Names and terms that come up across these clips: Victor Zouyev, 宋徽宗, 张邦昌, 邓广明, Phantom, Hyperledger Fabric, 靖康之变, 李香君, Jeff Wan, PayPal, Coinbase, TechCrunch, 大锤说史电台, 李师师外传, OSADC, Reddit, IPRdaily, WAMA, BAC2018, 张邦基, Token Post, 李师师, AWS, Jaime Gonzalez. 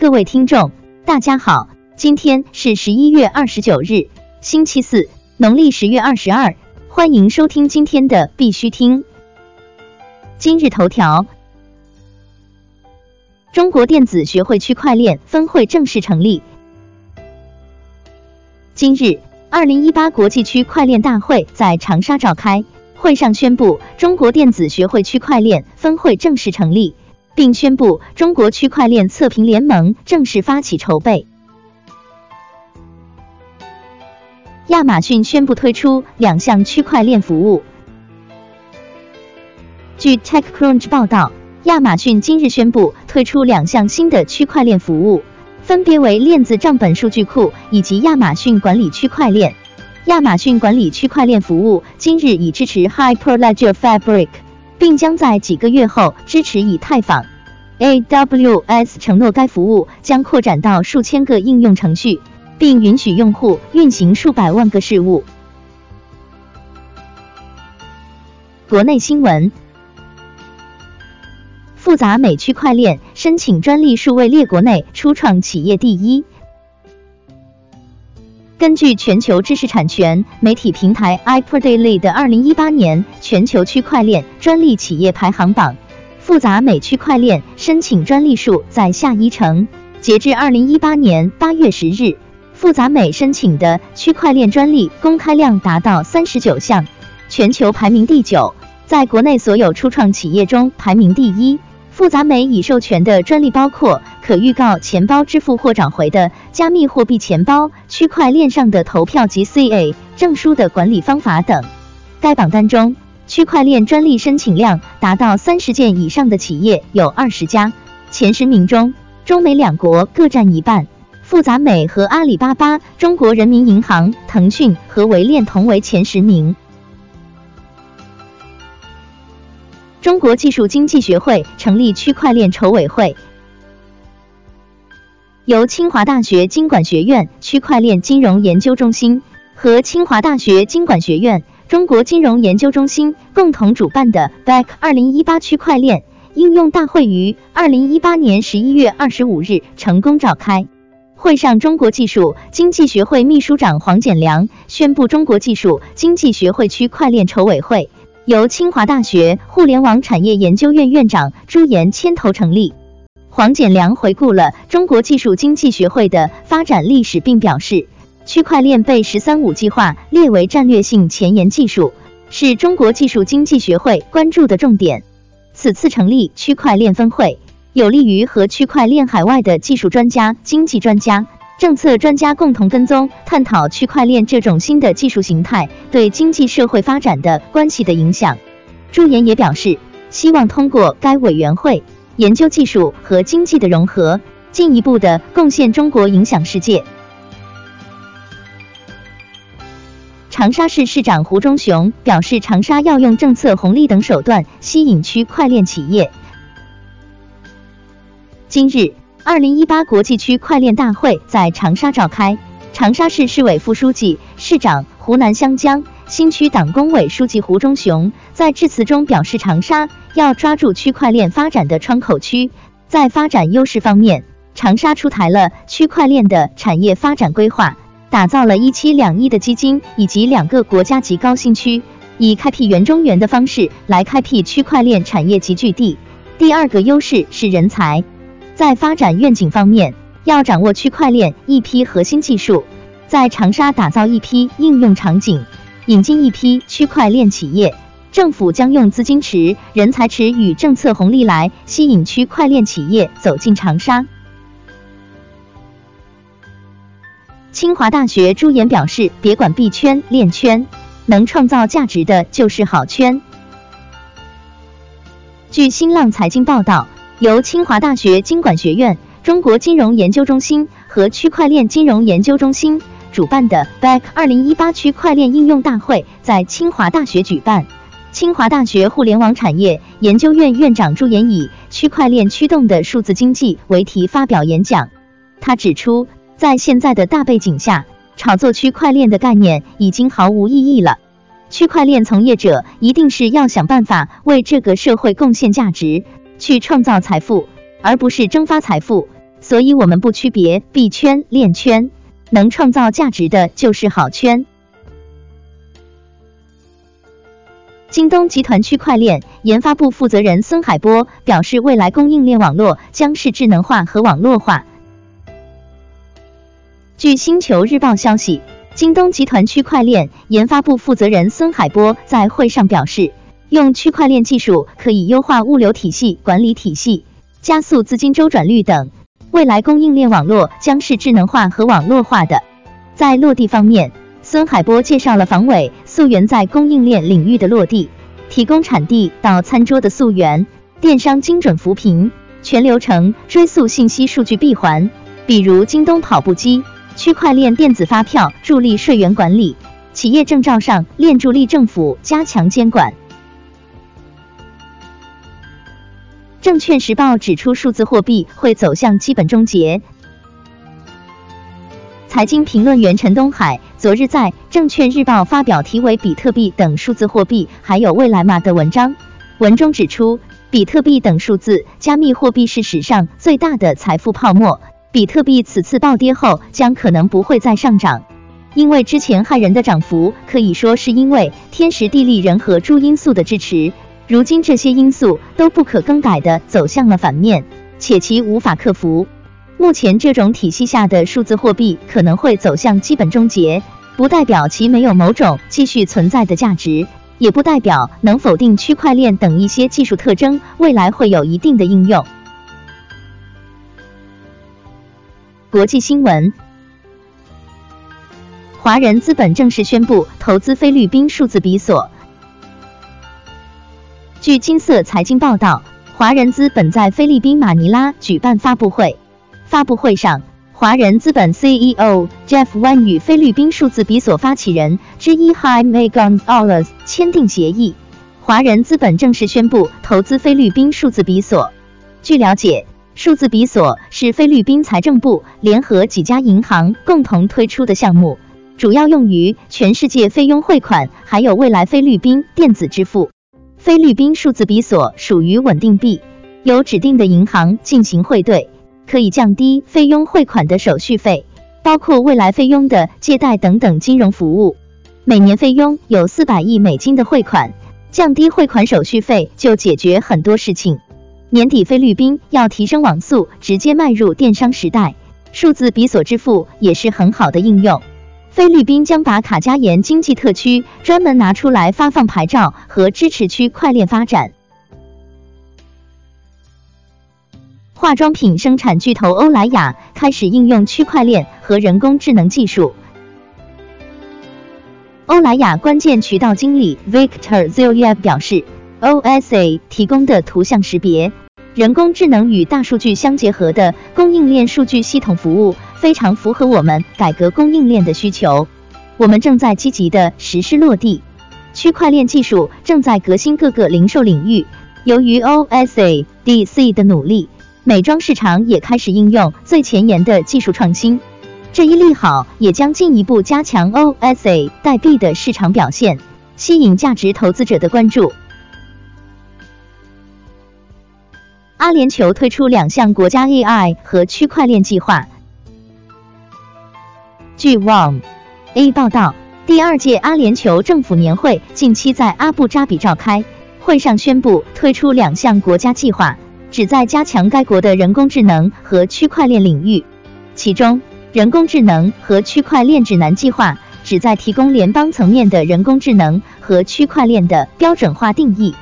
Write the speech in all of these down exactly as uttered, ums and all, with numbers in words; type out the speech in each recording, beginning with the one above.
各位听众，大家好，今天是十一月二十九日，星期四，农历十月二十二，欢迎收听今天的必须听。今日头条：中国电子学会区块链分会正式成立。今日，二零一八国际区块链大会在长沙召开，会上宣布中国电子学会区块链分会正式成立，并宣布中国区块链测评联盟正式发起筹备。亚马逊宣布推出两项区块链服务。据 TechCrunch 报道，亚马逊今日宣布推出两项新的区块链服务，分别为链子账本数据库以及亚马逊管理区块链。亚马逊管理区块链服务今日已支持 Hyperledger Fabric， 并将在几个月后支持以太坊。A W S 承诺该服务将扩展到数千个应用程序，并允许用户运行数百万个事务。国内新闻：复杂美区块链申请专利数位列国内初创企业第一。根据全球知识产权媒体平台 I P R daily 的二零一八年全球区块链专利企业排行榜，复杂美区块链申请专利数在下一城。截至二零一八年八月十日，复杂美申请的区块链专利公开量达到三十九项，全球排名第九，在国内所有初创企业中排名第一。复杂美已授权的专利包括可预告钱包支付或找回的加密货币钱包、区块链上的投票及 C A 证书的管理方法等。该榜单中，区块链专利申请量达到三十件以上的企业有二十家，前十名中，中美两国各占一半。复杂美和阿里巴巴、中国人民银行、腾讯和微链同为前十名。中国技术经济学会成立区块链筹委会，由清华大学经管学院区块链金融研究中心和清华大学经管学院中国金融研究中心共同主办的 B A C 二零一八 区块链应用大会于二零一八年十一月二十五日成功召开。会上，中国技术经济学会秘书长黄简良宣布，中国技术经济学会区块链筹委会由清华大学互联网产业研究院院长朱岩牵头成立。黄简良回顾了中国技术经济学会的发展历史，并表示，区块链被十三五计划列为战略性前沿技术，是中国技术经济学会关注的重点。此次成立区块链分会，有利于和区块链海外的技术专家、经济专家、政策专家共同跟踪探讨区块链这种新的技术形态对经济社会发展的关系的影响。朱岩也表示，希望通过该委员会研究技术和经济的融合，进一步的贡献中国影响世界。长沙市市长胡忠雄表示，长沙要用政策红利等手段吸引区块链企业。今日，二零一八国际区块链大会在长沙召开，长沙市市委副书记、市长湖南湘江新区党工委书记胡忠雄在致辞中表示，长沙要抓住区块链发展的窗口区，在发展优势方面，长沙出台了区块链的产业发展规划，打造了一期两亿的基金以及两个国家级高新区，以开辟园中园的方式来开辟区块链产业集聚地。第二个优势是人才。在发展愿景方面，要掌握区块链一批核心技术，在长沙打造一批应用场景，引进一批区块链企业。政府将用资金池、人才池与政策红利来吸引区块链企业走进长沙。清华大学朱岩表示，别管币圈、链圈，能创造价值的就是好圈。据新浪财经报道，由清华大学经管学院、中国金融研究中心和区块链金融研究中心主办的 B A C 二零一八 区块链应用大会在清华大学举办。清华大学互联网产业研究院院长朱岩以“区块链驱动的数字经济”为题发表演讲。他指出，在现在的大背景下，炒作区块链的概念已经毫无意义了。区块链从业者一定是要想办法为这个社会贡献价值，去创造财富，而不是蒸发财富。所以我们不区别币圈、链圈，能创造价值的就是好圈。京东集团区块链研发部负责人孙海波表示，未来供应链网络将是智能化和网络化。据星球日报消息，京东集团区块链研发部负责人孙海波在会上表示，用区块链技术可以优化物流体系、管理体系，加速资金周转率等。未来供应链网络将是智能化和网络化的。在落地方面，孙海波介绍了房委溯源在供应链领域的落地，提供产地到餐桌的溯源、电商精准扶贫、全流程追溯信息数据闭环，比如京东跑步机、区块链电子发票助力税源管理，企业证照上链助力政府加强监管。证券时报指出，数字货币会走向基本终结。财经评论员陈东海昨日在《证券日报》发表题为《比特币等数字货币还有未来吗》的文章，文中指出，比特币等数字加密货币是史上最大的财富泡沫，比特币此次暴跌后将可能不会再上涨，因为之前骇人的涨幅可以说是因为天时地利人和诸因素的支持，如今这些因素都不可更改地走向了反面，且其无法克服。目前这种体系下的数字货币可能会走向基本终结，不代表其没有某种继续存在的价值，也不代表能否定区块链等一些技术特征未来会有一定的应用。国际新闻，华人资本正式宣布投资菲律宾数字比索。据金色财经报道，华人资本在菲律宾马尼拉举办发布会。发布会上，华人资本 C E O Jeff Wan 与菲律宾数字比索发起人之一 Jaime Gonzalez 签订协议。华人资本正式宣布投资菲律宾数字比索。据了解，数字比索是菲律宾财政部联合几家银行共同推出的项目，主要用于全世界菲佣汇款，还有未来菲律宾电子支付。菲律宾数字比索属于稳定币，由指定的银行进行汇兑，可以降低菲佣汇款的手续费，包括未来菲佣的借贷等等金融服务。每年菲佣有四百亿美金的汇款，降低汇款手续费就解决很多事情。年底菲律宾要提升网速，直接迈入电商时代，数字比索支付也是很好的应用。菲律宾将把卡加延经济特区专门拿出来发放牌照和支持区块链发展。化妆品生产巨头欧莱雅开始应用区块链和人工智能技术。欧莱雅关键渠道经理 Victor Zouyev 表示， O S A 提供的图像识别、人工智能与大数据相结合的供应链数据系统服务非常符合我们改革供应链的需求，我们正在积极的实施落地。区块链技术正在革新各个零售领域，由于 O S A D C 的努力，美妆市场也开始应用最前沿的技术创新，这一利好也将进一步加强 O S A 代币的市场表现，吸引价值投资者的关注。阿联酋推出两项国家 A I 和区块链计划。据 W A M A 报道，第二届阿联酋政府年会近期在阿布扎比召开，会上宣布推出两项国家计划，旨在加强该国的人工智能和区块链领域。其中，人工智能和区块链指南计划旨在提供联邦层面的人工智能和区块链的标准化定义。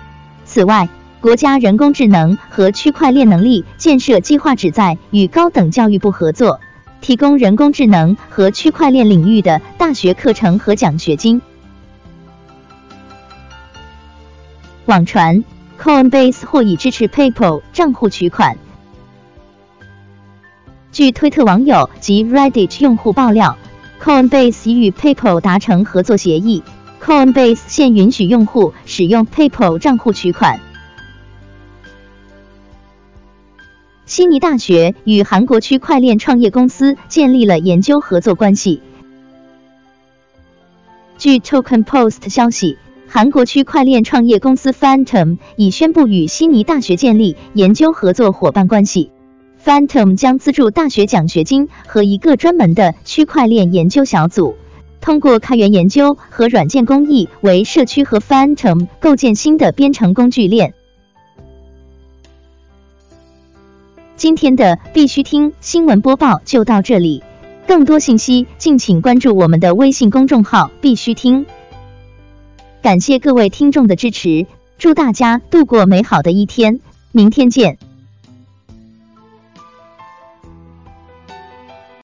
此外，国家人工智能和区块链能力建设计划旨在与高等教育部合作，提供人工智能和区块链领域的大学课程和奖学金。网传 Coinbase 或已支持 PayPal 账户取款。据推特网友及 Reddit 用户爆料， Coinbase 已与 PayPal 达成合作协议， Coinbase 现允许用户使用 PayPal 账户取款。悉尼大学与韩国区块链创业公司建立了研究合作关系。据 Token Post 消息，韩国区块链创业公司 Phantom 已宣布与悉尼大学建立研究合作伙伴关系。Phantom 将资助大学奖学金和一个专门的区块链研究小组，通过开源研究和软件工艺为社区和 Phantom 构建新的编程工具链。今天的必须听新闻播报就到这里，更多信息敬请关注我们的微信公众号必须听。感谢各位听众的支持，祝大家度过美好的一天，明天见。